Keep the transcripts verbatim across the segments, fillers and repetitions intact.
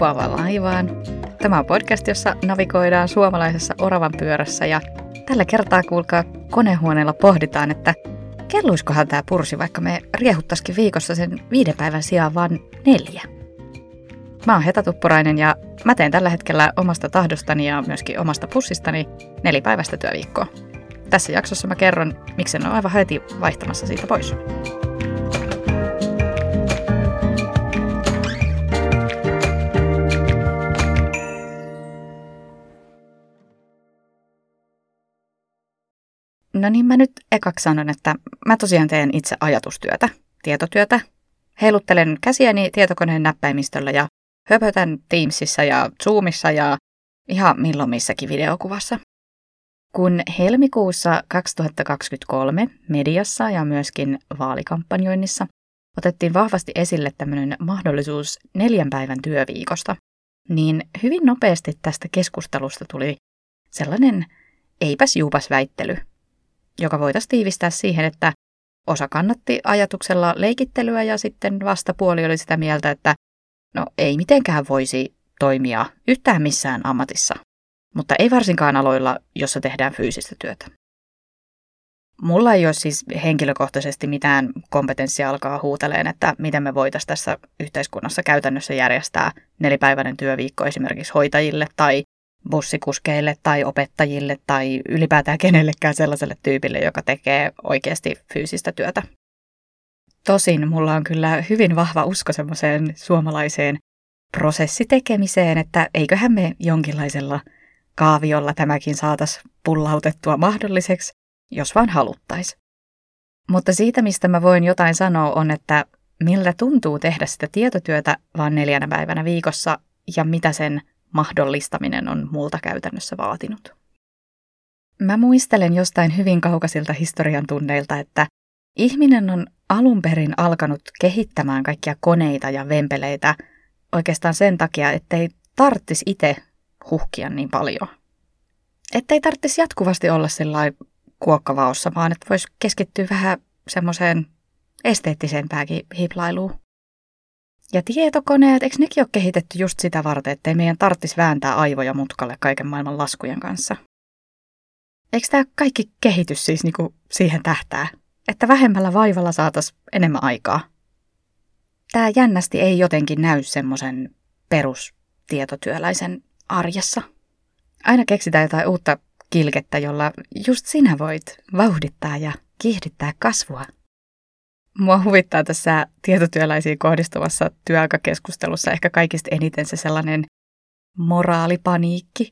uppoavaan laivaan. Tämä on podcast, jossa navigoidaan suomalaisessa oravan pyörässä ja tällä kertaa, kuulkaa, konehuoneella pohditaan, että kelluiskohan tämä pursi, vaikka me riehuttaisikin viikossa sen viiden päivän sijaan vaan neljä. Mä oon Heta Tuppurainen ja mä teen tällä hetkellä omasta tahdostani ja myöskin omasta pussistani nelipäiväistä työviikkoa. Tässä jaksossa mä kerron, miksi en ole aivan heti vaihtamassa siitä pois. No niin, mä nyt ekaksi sanon, että mä tosiaan teen itse ajatustyötä, tietotyötä. Heiluttelen käsiäni tietokoneen näppäimistöllä ja höpötän Teamsissa ja Zoomissa ja ihan milloin missäkin videokuvassa. Kun helmikuussa kaksituhattakaksikymmentäkolme mediassa ja myöskin vaalikampanjoinnissa otettiin vahvasti esille tämmöinen mahdollisuus neljän päivän työviikosta, niin hyvin nopeasti tästä keskustelusta tuli sellainen eipäs juupas väittely, joka voitaisiin tiivistää siihen, että osa kannatti ajatuksella leikittelyä ja sitten vastapuoli oli sitä mieltä, että no ei mitenkään voisi toimia yhtään missään ammatissa, mutta ei varsinkaan aloilla, jossa tehdään fyysistä työtä. Mulla ei ole siis henkilökohtaisesti mitään kompetenssia alkaa huuteleen, että miten me voitaisiin tässä yhteiskunnassa käytännössä järjestää nelipäiväinen työviikko esimerkiksi hoitajille tai bussikuskeille tai opettajille tai ylipäätään kenellekään sellaiselle tyypille, joka tekee oikeasti fyysistä työtä. Tosin mulla on kyllä hyvin vahva usko semmoiseen suomalaiseen prosessitekemiseen, että eiköhän me jonkinlaisella kaaviolla tämäkin saataisiin pullautettua mahdolliseksi, jos vaan haluttaisiin. Mutta siitä, mistä mä voin jotain sanoa, on, että miltä tuntuu tehdä sitä tietotyötä vaan neljänä päivänä viikossa ja mitä sen mahdollistaminen on multa käytännössä vaatinut. Mä muistelen jostain hyvin kaukaisilta historian tunneilta, että ihminen on alun perin alkanut kehittämään kaikkia koneita ja vempeleitä oikeastaan sen takia, ettei tarvitsisi itse huhkia niin paljon. Ettei tarvitsisi jatkuvasti olla sellainen kuokkavaossa, vaan että voisi keskittyä vähän semmoiseen esteettisempääkin hiplailuun. Ja tietokoneet, eikö nekin ole kehitetty just sitä varten, ettei meidän tarvitsisi vääntää aivoja mutkalle kaiken maailman laskujen kanssa? Eikö tämä kaikki kehitys siis niinku siihen tähtää, että vähemmällä vaivalla saataisiin enemmän aikaa? Tämä jännästi ei jotenkin näy semmoisen perustietotyöläisen arjessa. Aina keksitään jotain uutta kilkettä, jolla just sinä voit vauhdittaa ja kiihdyttää kasvua. Mua huvittaa tässä tietotyöläisiin kohdistuvassa työaikakeskustelussa ehkä kaikista eniten se sellainen moraalipaniikki,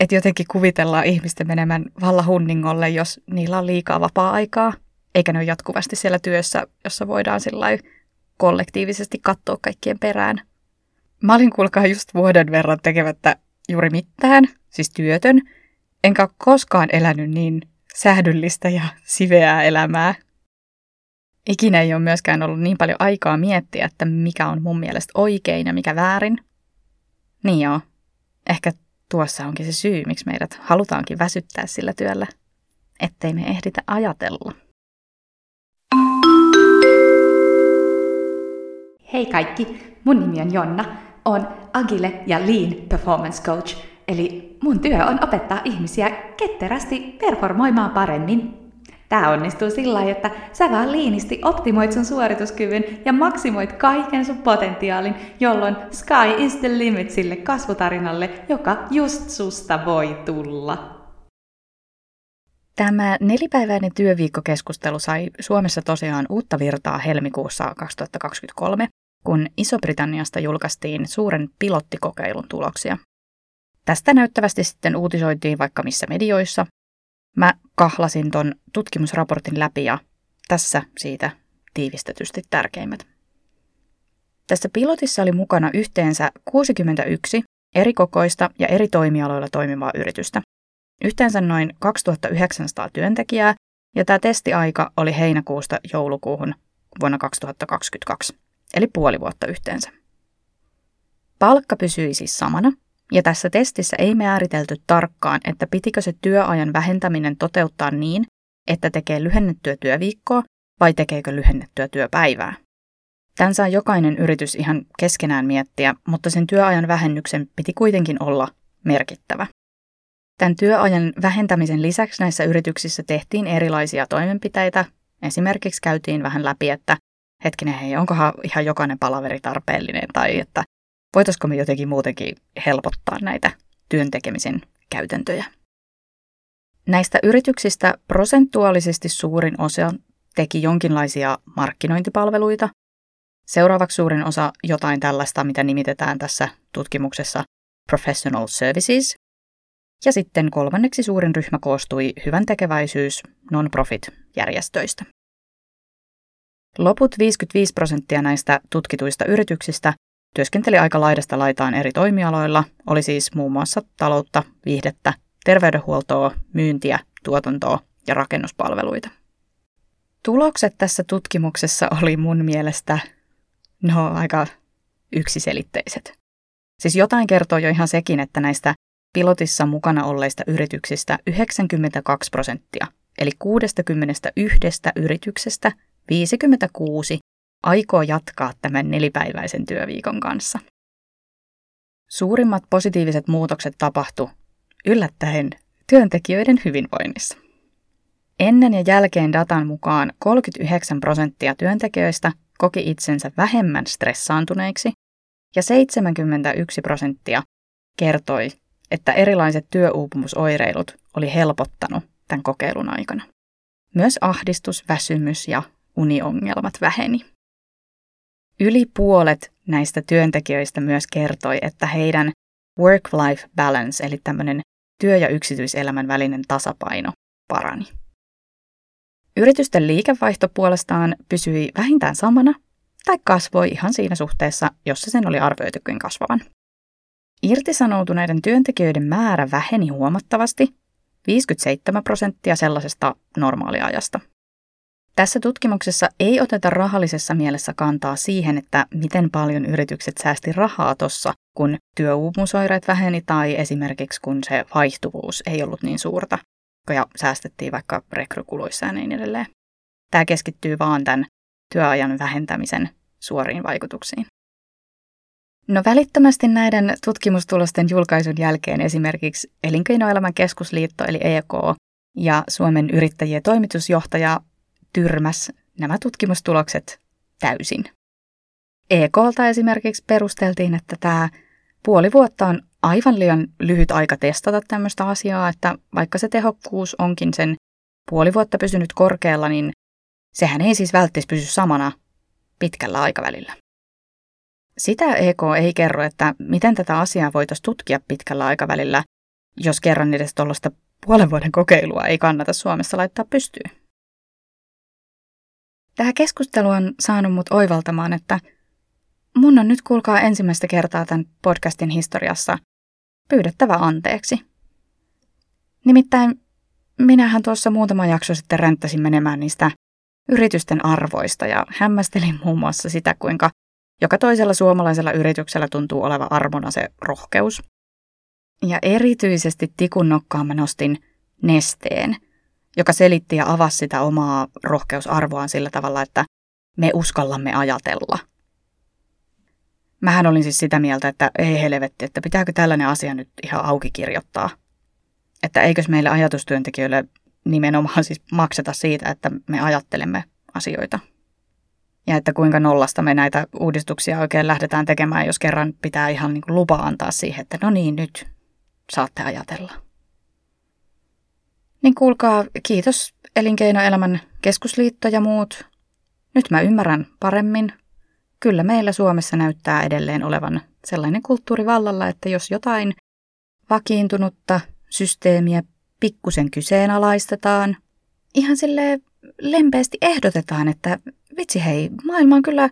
että jotenkin kuvitellaan ihmisten menemään vallahunningolle, jos niillä on liikaa vapaa-aikaa, eikä ne ole jatkuvasti siellä työssä, jossa voidaan sillai kollektiivisesti katsoa kaikkien perään. Mä olin, kuulkaa, just vuoden verran tekemättä juuri mitään, siis työtön, enkä ole koskaan elänyt niin sähdyllistä ja siveää elämää. Ikinä ei ole myöskään ollut niin paljon aikaa miettiä, että mikä on mun mielestä oikein ja mikä väärin. Niin joo, ehkä tuossa onkin se syy, miksi meidät halutaankin väsyttää sillä työllä, ettei me ehditä ajatella. Hei kaikki, mun nimi on Jonna, oon Agile ja Lean Performance Coach, eli mun työ on opettaa ihmisiä ketterästi performoimaan paremmin. Tämä onnistuu sillä lailla, että sä vaan liinisti optimoit sun suorituskyvyn ja maksimoit kaiken sun potentiaalin, jolloin sky is the limit sille kasvutarinalle, joka just susta voi tulla. Tämä nelipäiväinen työviikkokeskustelu sai Suomessa tosiaan uutta virtaa helmikuussa kaksituhattakaksikymmentäkolme, kun Iso-Britanniasta julkaistiin suuren pilottikokeilun tuloksia. Tästä näyttävästi sitten uutisoitiin vaikka missä medioissa. Mä kahlasin ton tutkimusraportin läpi ja tässä siitä tiivistetysti tärkeimmät. Tässä pilotissa oli mukana yhteensä kuusikymmentäyksi eri kokoista ja eri toimialoilla toimivaa yritystä. Yhteensä noin kaksituhattayhdeksänsataa työntekijää ja tämä testiaika oli heinäkuusta joulukuuhun vuonna kaksituhattakaksikymmentäkaksi, eli puoli vuotta yhteensä. Palkka pysyi siis samana. Ja tässä testissä ei määritelty tarkkaan, että pitikö se työajan vähentäminen toteuttaa niin, että tekee lyhennettyä työviikkoa vai tekeekö lyhennettyä työpäivää. Tän saa jokainen yritys ihan keskenään miettiä, mutta sen työajan vähennyksen piti kuitenkin olla merkittävä. Tämän työajan vähentämisen lisäksi näissä yrityksissä tehtiin erilaisia toimenpiteitä. Esimerkiksi käytiin vähän läpi, että hetkinen, hei, onkohan ihan jokainen palaveri tarpeellinen tai että voitaisiko me jotenkin muutenkin helpottaa näitä työntekemisen käytäntöjä. Näistä yrityksistä prosentuaalisesti suurin osa teki jonkinlaisia markkinointipalveluita. Seuraavaksi suurin osa jotain tällaista, mitä nimitetään tässä tutkimuksessa professional services. Ja sitten kolmanneksi suurin ryhmä koostui hyvän tekeväisyys non-profit-järjestöistä. Loput viisikymmentäviisi prosenttia näistä tutkituista yrityksistä työskenteli aika laidasta laitaan eri toimialoilla, oli siis muun muassa taloutta, viihdettä, terveydenhuoltoa, myyntiä, tuotantoa ja rakennuspalveluita. Tulokset tässä tutkimuksessa oli mun mielestä no, aika yksiselitteiset. Siis jotain kertoo jo ihan sekin, että näistä pilotissa mukana olleista yrityksistä yhdeksänkymmentäkaksi prosenttia, eli kuusikymmentäyksi yrityksestä viisikymmentäkuusi aikoo jatkaa tämän nelipäiväisen työviikon kanssa. Suurimmat positiiviset muutokset tapahtui yllättäen työntekijöiden hyvinvoinnissa. Ennen ja jälkeen datan mukaan kolmekymmentäyhdeksän prosenttia työntekijöistä koki itsensä vähemmän stressaantuneiksi ja seitsemänkymmentäyksi prosenttia kertoi, että erilaiset työuupumusoireilut oli helpottanut tämän kokeilun aikana. Myös ahdistus, väsymys ja uniongelmat väheni. Yli puolet näistä työntekijöistä myös kertoi, että heidän work-life balance, eli tämmöinen työ- ja yksityiselämän välinen tasapaino, parani. Yritysten liikevaihto puolestaan pysyi vähintään samana tai kasvoi ihan siinä suhteessa, jossa sen oli arvioitukin kasvavan. Irtisanoutuneiden työntekijöiden määrä väheni huomattavasti, viisikymmentäseitsemän prosenttia sellaisesta normaaliajasta. Tässä tutkimuksessa ei oteta rahallisessa mielessä kantaa siihen, että miten paljon yritykset säästi rahaa tuossa, kun työuupumusoireet väheni tai esimerkiksi kun se vaihtuvuus ei ollut niin suurta ja säästettiin vaikka rekrykuluissa ja niin edelleen. Tämä keskittyy vaan tämän työajan vähentämisen suoriin vaikutuksiin. No välittömästi näiden tutkimustulosten julkaisun jälkeen esimerkiksi Elinkeinoelämän keskusliitto eli E K ja Suomen yrittäjien toimitusjohtaja tyrmäs nämä tutkimustulokset täysin. E K:lta esimerkiksi perusteltiin, että tämä puoli vuotta on aivan liian lyhyt aika testata tämmöistä asiaa, että vaikka se tehokkuus onkin sen puoli vuotta pysynyt korkealla, niin sehän ei siis välttämättä pysy samana pitkällä aikavälillä. Sitä E K ei kerro, että miten tätä asiaa voitaisiin tutkia pitkällä aikavälillä, jos kerran edes tuollaista puolen vuoden kokeilua ei kannata Suomessa laittaa pystyyn. Tämä keskustelu on saanut mut oivaltamaan, että mun on nyt kuulkaa ensimmäistä kertaa tämän podcastin historiassa pyydettävä anteeksi. Nimittäin minähän tuossa muutama jakso sitten ränttäsin menemään niistä yritysten arvoista ja hämmästelin muun muassa sitä, kuinka joka toisella suomalaisella yrityksellä tuntuu oleva arvona se rohkeus. Ja erityisesti tikun nokkaan mä nostin Nesteen, joka selitti ja avasi sitä omaa rohkeusarvoaan sillä tavalla, että me uskallamme ajatella. Mähän olin siis sitä mieltä, että ei helvetti, että pitääkö tällainen asia nyt ihan auki kirjoittaa. Että eikös meille ajatustyöntekijöille nimenomaan siis makseta siitä, että me ajattelemme asioita. Ja että kuinka nollasta me näitä uudistuksia oikein lähdetään tekemään, jos kerran pitää ihan niin kuin lupa antaa siihen, että no niin, nyt saatte ajatella. Niin kuulkaa, kiitos Elinkeinoelämän keskusliitto ja muut. Nyt mä ymmärrän paremmin. Kyllä meillä Suomessa näyttää edelleen olevan sellainen kulttuuri vallalla, että jos jotain vakiintunutta systeemiä pikkusen kyseenalaistetaan, ihan silleen lempeästi ehdotetaan, että vitsi hei, maailma on kyllä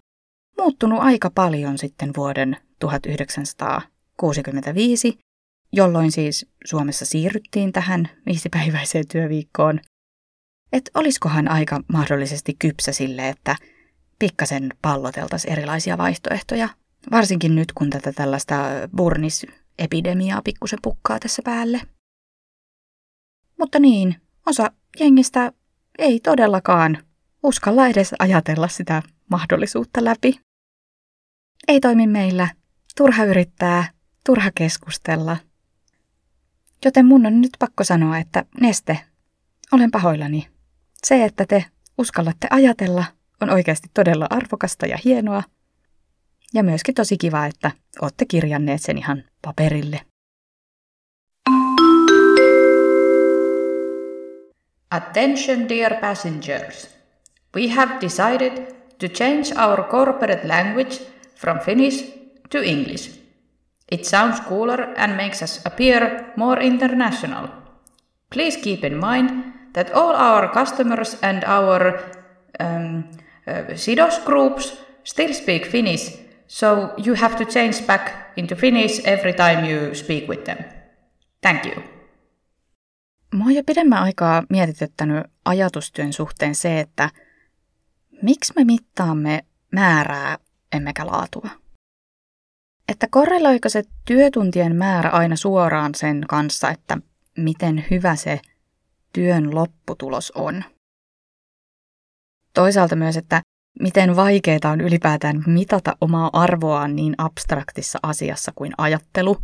muuttunut aika paljon sitten vuoden tuhatyhdeksänsataakuusikymmentäviisi, jolloin siis Suomessa siirryttiin tähän viisipäiväiseen työviikkoon. Että olisikohan aika mahdollisesti kypsä sille, että pikkasen palloteltaisiin erilaisia vaihtoehtoja, varsinkin nyt kun tätä tällaista burnis-epidemiaa pikkusen pukkaa tässä päälle. Mutta niin, osa jengistä ei todellakaan uskalla edes ajatella sitä mahdollisuutta läpi, Ei toimi meillä. Turha yrittää. Turha keskustella. Joten mun on nyt pakko sanoa, että Neste, olen pahoillani. Se, että te uskallatte ajatella, on oikeasti todella arvokasta ja hienoa. Ja myöskin tosi kiva, että olette kirjanneet sen ihan paperille. Attention dear passengers. We have decided to change our corporate language from Finnish to English. It sounds cooler and makes us appear more international. Please keep in mind that all our customers and our um, uh, S I D O S groups still speak Finnish, so you have to change back into Finnish every time you speak with them. Thank you. Mä oon jo pidemmän aikaa mietityttänyt ajatustyön suhteen se, että miksi me mittaamme määrää emmekä laatua? Että korreloiko se työtuntien määrä aina suoraan sen kanssa, että miten hyvä se työn lopputulos on? Toisaalta myös, että miten vaikeaa on ylipäätään mitata omaa arvoaan niin abstraktissa asiassa kuin ajattelu.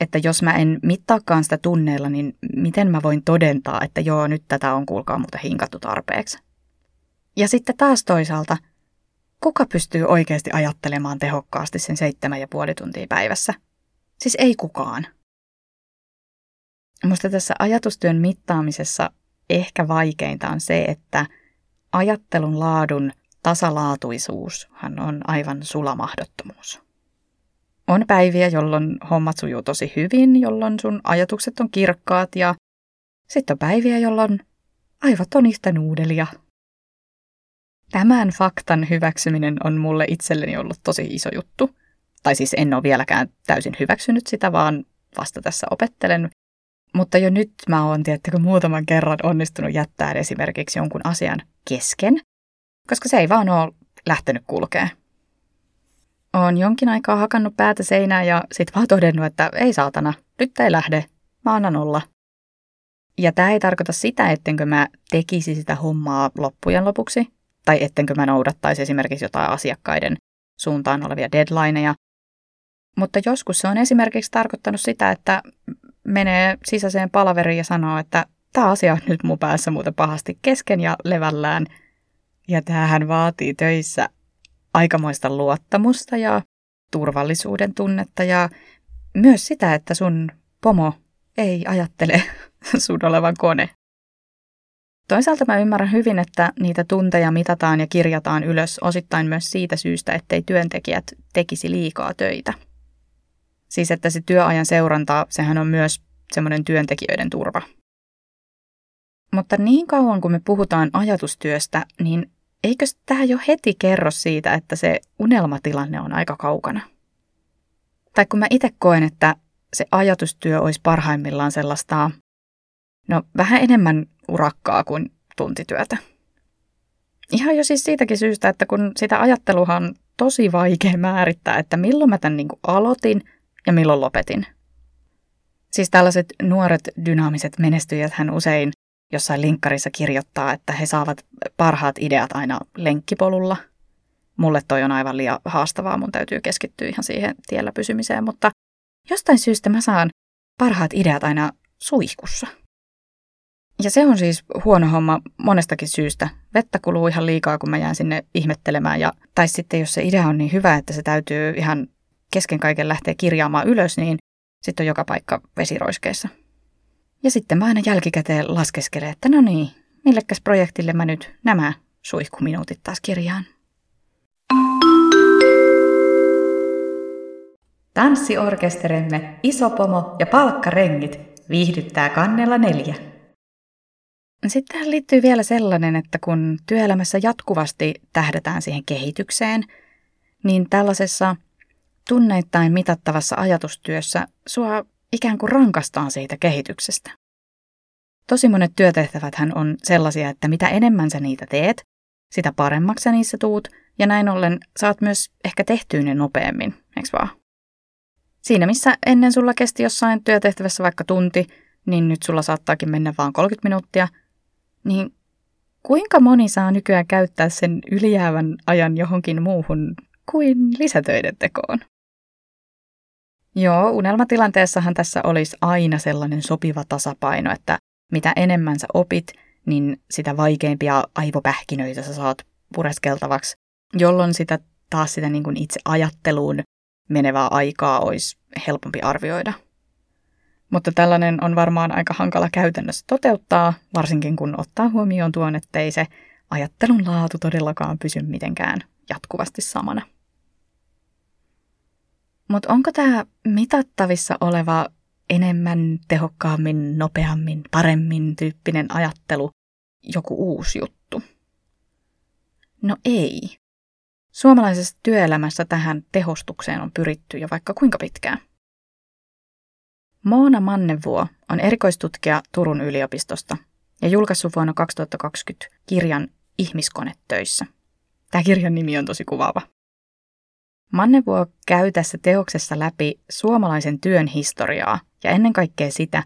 Että jos mä en mittaakaan sitä tunneilla, niin miten mä voin todentaa, että joo, nyt tätä on kuulkaa muuten hinkattu tarpeeksi. Ja sitten taas toisaalta, kuka pystyy oikeasti ajattelemaan tehokkaasti sen seitsemän ja puoli tuntia päivässä? Siis ei kukaan. Musta tässä ajatustyön mittaamisessa ehkä vaikeinta on se, että ajattelun laadun tasalaatuisuushan on aivan sulamahdottomuus. On päiviä, jolloin hommat sujuu tosi hyvin, jolloin sun ajatukset on kirkkaat ja sitten on päiviä, jolloin aivot on yhtä nuudelia. Tämän faktan hyväksyminen on mulle itselleni ollut tosi iso juttu. Tai siis en ole vieläkään täysin hyväksynyt sitä, vaan vasta tässä opettelen. Mutta jo nyt mä oon, tiedättekö, muutaman kerran onnistunut jättämään esimerkiksi jonkun asian kesken, koska se ei vaan ole lähtenyt kulkemaan. Oon jonkin aikaa hakannut päätä seinään ja sit vaan todennut, että ei saatana, nyt ei lähde, mä annan olla. Ja tää ei tarkoita sitä, ettenkö mä tekisi sitä hommaa loppujen lopuksi, tai ettenkö mä noudattaisi esimerkiksi jotain asiakkaiden suuntaan olevia deadlineja. Mutta joskus se on esimerkiksi tarkoittanut sitä, että menee sisäiseen palaveriin ja sanoo, että tää asia on nyt mun päässä muuten pahasti kesken ja levällään. Ja tämähän vaatii töissä aikamoista luottamusta ja turvallisuuden tunnetta ja myös sitä, että sun pomo ei ajattele sun olevan kone. Toisaalta mä ymmärrän hyvin, että niitä tunteja mitataan ja kirjataan ylös osittain myös siitä syystä, ettei työntekijät tekisi liikaa töitä. Siis että se työajan seuranta, sehän on myös semmoinen työntekijöiden turva. Mutta niin kauan kun me puhutaan ajatustyöstä, niin eikö tämä jo heti kerro siitä, että se unelmatilanne on aika kaukana? Tai kun mä itse koen, että se ajatustyö olisi parhaimmillaan sellaista, no vähän enemmän urakkaa kuin tuntityötä. Ihan jo siis siitäkin syystä, että kun sitä ajatteluhan on tosi vaikea määrittää, että milloin mä tämän niin kuin aloitin ja milloin lopetin. Siis tällaiset nuoret dynaamiset menestyjäthän usein jossain linkkarissa kirjoittaa, että he saavat parhaat ideat aina lenkkipolulla. Mulle toi on aivan liian haastavaa, mun täytyy keskittyä ihan siihen tiellä pysymiseen, mutta jostain syystä mä saan parhaat ideat aina suihkussa. Ja se on siis huono homma monestakin syystä. Vettä kuluu ihan liikaa, kun mä jään sinne ihmettelemään. Ja, tai sitten jos se idea on niin hyvä, että se täytyy ihan kesken kaiken lähteä kirjaamaan ylös, niin sitten on joka paikka vesiroiskeissa. Ja sitten mä aina jälkikäteen laskeskelen, että no niin, millekäs projektille mä nyt nämä suihkuminuutit taas kirjaan. Tanssiorkesteremme Isopomo ja Palkkarengit viihdyttää kannella neljä. Sitten tähän liittyy vielä sellainen, että kun työelämässä jatkuvasti tähdätään siihen kehitykseen, niin tällaisessa tunneittain mitattavassa ajatustyössä sua ikään kuin rankastaan siitä kehityksestä. Tosi monet työtehtäväthän on sellaisia, että mitä enemmän sä niitä teet, sitä paremmaksi sä niissä tuut, ja näin ollen saat myös ehkä tehtyä ne nopeammin, eiks vaan? Siinä missä ennen sulla kesti jossain työtehtävässä vaikka tunti, niin nyt sulla saattaakin mennä vaan kolmekymmentä minuuttia, niin kuinka moni saa nykyään käyttää sen ylijäävän ajan johonkin muuhun kuin lisätöiden tekoon. Joo, unelmatilanteessahan tässä olisi aina sellainen sopiva tasapaino, että mitä enemmän sä opit, niin sitä vaikeampia aivopähkinöitä sä saat pureskeltavaksi, jolloin sitä taas sitä niin kuin itse ajatteluun menevää aikaa olisi helpompi arvioida. Mutta tällainen on varmaan aika hankala käytännössä toteuttaa, varsinkin kun ottaa huomioon tuon, ettei se ajattelun laatu todellakaan pysy mitenkään jatkuvasti samana. Mutta onko tämä mitattavissa oleva enemmän, tehokkaammin, nopeammin, paremmin tyyppinen ajattelu joku uusi juttu? No ei. Suomalaisessa työelämässä tähän tehostukseen on pyritty jo vaikka kuinka pitkään. Mona Vannevuo on erikoistutkija Turun yliopistosta ja julkaissut vuonna kaksituhattakaksikymmentä kirjan Ihmiskone töissä. Tämä kirjan nimi on tosi kuvaava. Vannevuo käy tässä teoksessa läpi suomalaisen työn historiaa ja ennen kaikkea sitä,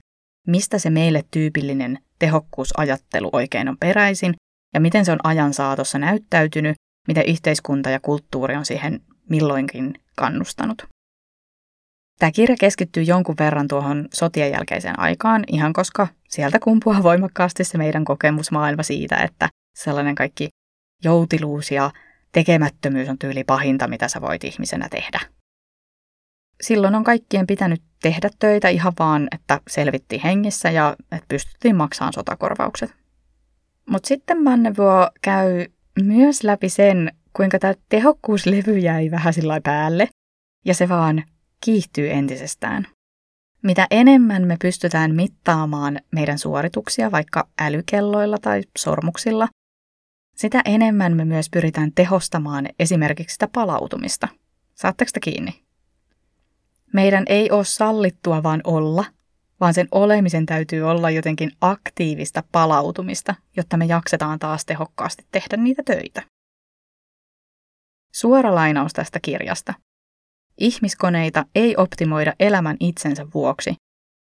mistä se meille tyypillinen tehokkuusajattelu oikein on peräisin ja miten se on ajan saatossa näyttäytynyt, mitä yhteiskunta ja kulttuuri on siihen milloinkin kannustanut. Tämä kirja keskittyy jonkun verran tuohon sotien jälkeiseen aikaan, ihan koska sieltä kumpuaa voimakkaasti se meidän kokemusmaailma siitä, että sellainen kaikki joutiluus ja tekemättömyys on tyyli pahinta, mitä sä voit ihmisenä tehdä. Silloin on kaikkien pitänyt tehdä töitä ihan vaan, että selvittiin hengissä ja että pystyttiin maksamaan sotakorvaukset. Mutta sitten Vannevuo käy myös läpi sen, kuinka tämä tehokkuuslevy jäi vähän sillä päälle ja se vaan kiihtyy entisestään. Mitä enemmän me pystytään mittaamaan meidän suorituksia vaikka älykelloilla tai sormuksilla, sitä enemmän me myös pyritään tehostamaan esimerkiksi sitä palautumista. Saatteko te kiinni? Meidän ei ole sallittua vaan olla, vaan sen olemisen täytyy olla jotenkin aktiivista palautumista, jotta me jaksetaan taas tehokkaasti tehdä niitä töitä. Suora lainaus tästä kirjasta. Ihmiskoneita ei optimoida elämän itsensä vuoksi,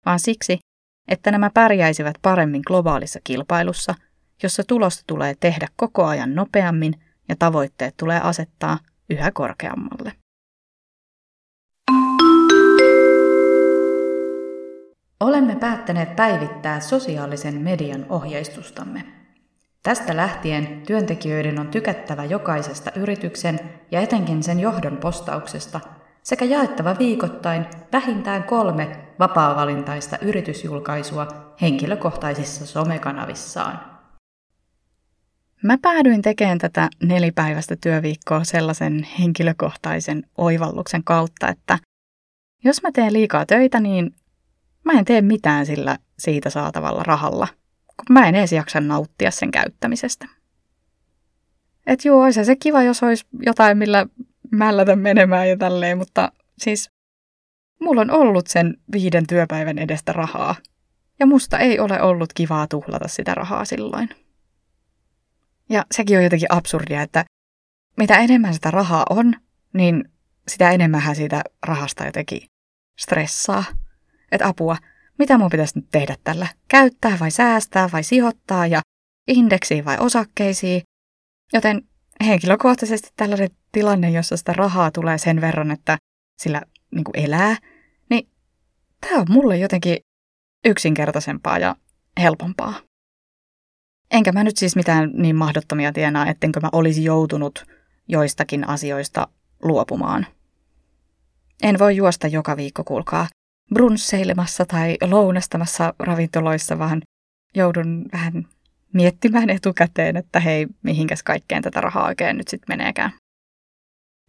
vaan siksi, että nämä pärjäisivät paremmin globaalissa kilpailussa, jossa tulosta tulee tehdä koko ajan nopeammin ja tavoitteet tulee asettaa yhä korkeammalle. Olemme päättäneet päivittää sosiaalisen median ohjeistustamme. Tästä lähtien työntekijöiden on tykättävä jokaisesta yrityksen ja etenkin sen johdon postauksesta sekä jaettava viikoittain vähintään kolme vapaa-valintaista yritysjulkaisua henkilökohtaisissa somekanavissaan. Mä päädyin tekemään tätä nelipäiväistä työviikkoa sellaisen henkilökohtaisen oivalluksen kautta, että jos mä teen liikaa töitä, niin mä en tee mitään sillä siitä saatavalla rahalla, kun mä en edes jaksa nauttia sen käyttämisestä. Et juu, olisi se kiva, jos olisi jotain, millä mällätä menemään ja tälleen, mutta siis mulla on ollut sen viiden työpäivän edestä rahaa, ja musta ei ole ollut kivaa tuhlata sitä rahaa silloin. Ja sekin on jotenkin absurdia, että mitä enemmän sitä rahaa on, niin sitä enemmän siitä rahasta jotenkin stressaa. Että apua, mitä mun pitäisi nyt tehdä tällä? Käyttää vai säästää vai sijoittaa ja indeksiin vai osakkeisiin? Joten henkilökohtaisesti tällainen tilanne, jossa sitä rahaa tulee sen verran, että sillä niin kuin elää, niin tämä on mulle jotenkin yksinkertaisempaa ja helpompaa. Enkä mä nyt siis mitään niin mahdottomia tienaa, ettenkö mä olisi joutunut joistakin asioista luopumaan. En voi juosta joka viikko, kuulkaa, brunsseilemassa tai lounastamassa ravintoloissa, vaan joudun vähän miettimään etukäteen, että hei, mihinkäs kaikkeen tätä rahaa oikein nyt sitten meneekään.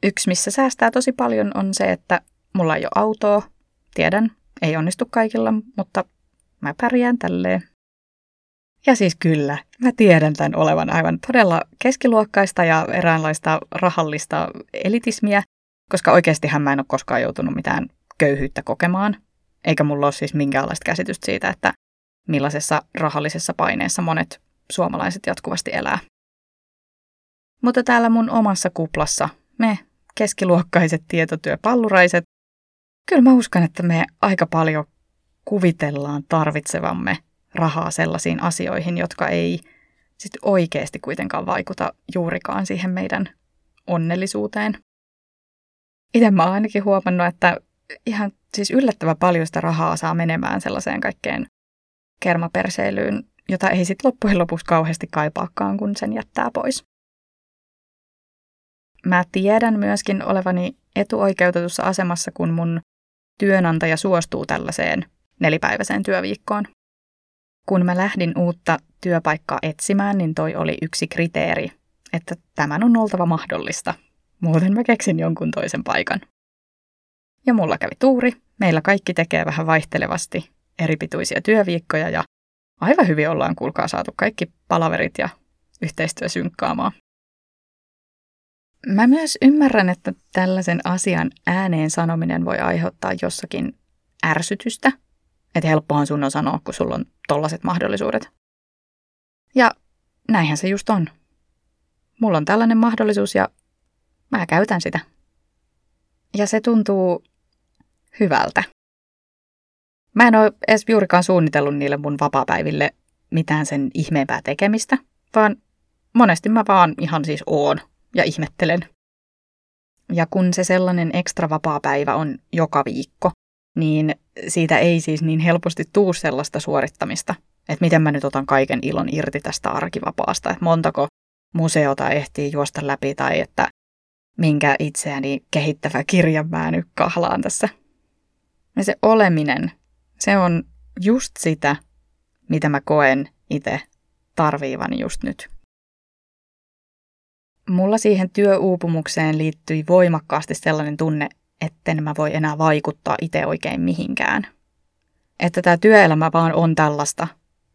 Yksi, missä säästää tosi paljon, on se, että mulla ei ole autoa. Tiedän, ei onnistu kaikilla, mutta mä pärjään tälleen. Ja siis kyllä, mä tiedän tämän olevan aivan todella keskiluokkaista ja eräänlaista rahallista elitismiä, koska oikeastihän mä en ole koskaan joutunut mitään köyhyyttä kokemaan, eikä mulla ole siis minkäänlaista käsitystä siitä, että millaisessa rahallisessa paineessa monet suomalaiset jatkuvasti elää. Mutta täällä mun omassa kuplassa, me keskiluokkaiset tietotyöpalluraiset, kyllä mä uskon, että me aika paljon kuvitellaan tarvitsevamme rahaa sellaisiin asioihin, jotka ei sit oikeasti kuitenkaan vaikuta juurikaan siihen meidän onnellisuuteen. itse mä oon ainakin huomannut, että ihan siis yllättävän paljon sitä rahaa saa menemään sellaiseen kaikkeen kermaperseilyyn, jota ei sitten loppujen lopuksi kauheasti kaipaakaan, kun sen jättää pois. Mä tiedän myöskin olevani etuoikeutetussa asemassa, kun mun työnantaja suostuu tällaiseen nelipäiväiseen työviikkoon. Kun mä lähdin uutta työpaikkaa etsimään, niin toi oli yksi kriteeri, että tämän on oltava mahdollista. Muuten mä keksin jonkun toisen paikan. Ja mulla kävi tuuri. Meillä kaikki tekee vähän vaihtelevasti eripituisia työviikkoja ja aivan hyvin ollaan kuulkaa saatu kaikki palaverit ja yhteistyö synkkaamaan. Mä myös ymmärrän, että tällaisen asian ääneen sanominen voi aiheuttaa jossakin ärsytystä. Että helppohan sun on sanoa, kun sulla on tollaiset mahdollisuudet. Ja näinhän se just on. Mulla on tällainen mahdollisuus ja mä käytän sitä. Ja se tuntuu hyvältä. Mä en ole edes juurikaan suunnitellut niille mun vapaapäiville mitään sen ihmeempää tekemistä, vaan monesti mä vaan ihan siis oon ja ihmettelen. Ja kun se sellainen ekstra vapaapäivä on joka viikko, niin siitä ei siis niin helposti tuu sellaista suorittamista, että miten mä nyt otan kaiken ilon irti tästä arkivapaasta, että montako museota ehtii juosta läpi tai että minkä itseäni kehittävä kirja mä nyt kahlaan tässä. Ja se oleminen, se on just sitä, mitä mä koen itse tarviivan just nyt. Mulla siihen työuupumukseen liittyi voimakkaasti sellainen tunne, etten mä voi enää vaikuttaa itse oikein mihinkään. Että tää työelämä vaan on tällaista,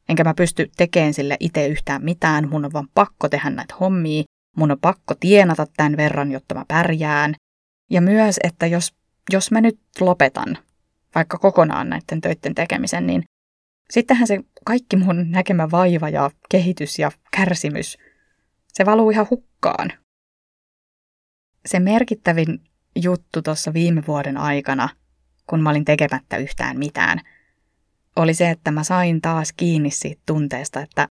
enkä mä pysty tekemään sille itse yhtään mitään, mun on vaan pakko tehdä näitä hommia, mun on pakko tienata tämän verran, jotta mä pärjään. Ja myös, että jos, jos mä nyt lopetan vaikka kokonaan näiden töiden tekemisen, niin sittenhän se kaikki mun näkemä vaiva ja kehitys ja kärsimys, se valuu ihan hukkaan. Se merkittävin juttu tuossa viime vuoden aikana, kun mä olin tekemättä yhtään mitään, oli se, että mä sain taas kiinni siitä tunteesta, että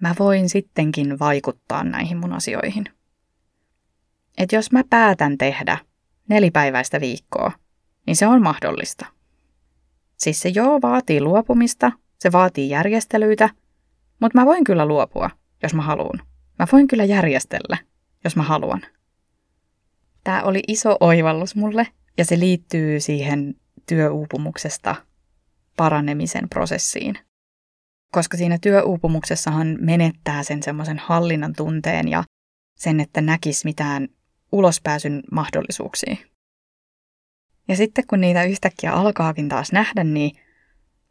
mä voin sittenkin vaikuttaa näihin mun asioihin. Et jos mä päätän tehdä nelipäiväistä viikkoa, niin se on mahdollista. Siis se joo vaatii luopumista, se vaatii järjestelyitä, mutta mä voin kyllä luopua, jos mä haluan. Mä voin kyllä järjestellä, jos mä haluan. Tää oli iso oivallus mulle ja se liittyy siihen työuupumuksesta paranemisen prosessiin. Koska siinä työuupumuksessahan menettää sen semmoisen hallinnan tunteen ja sen, että näkisi mitään ulospääsyn mahdollisuuksia. Ja sitten kun niitä yhtäkkiä alkaakin taas nähdä, niin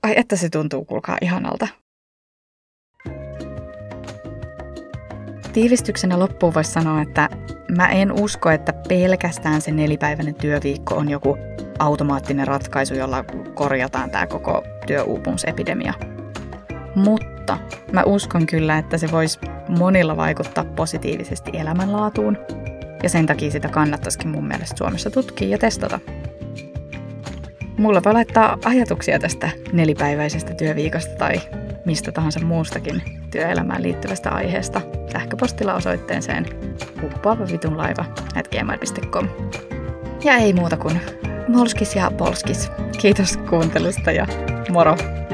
ai että se tuntuu kuulkaa ihanalta. Tiivistyksenä loppuun voisi sanoa, että mä en usko, että pelkästään se nelipäiväinen työviikko on joku automaattinen ratkaisu, jolla korjataan tää koko työuupumusepidemia. Mutta mä uskon kyllä, että se voisi monilla vaikuttaa positiivisesti elämänlaatuun. Ja sen takia sitä kannattaisikin mun mielestä Suomessa tutkia ja testata. Mulla voi laittaa ajatuksia tästä nelipäiväisestä työviikosta tai mistä tahansa muustakin työelämään liittyvästä aiheesta sähköpostilla osoitteeseen kukkapapavitunlaiva ät gmail piste com. Ja ei muuta kuin molskis ja polskis. Kiitos kuuntelusta ja moro!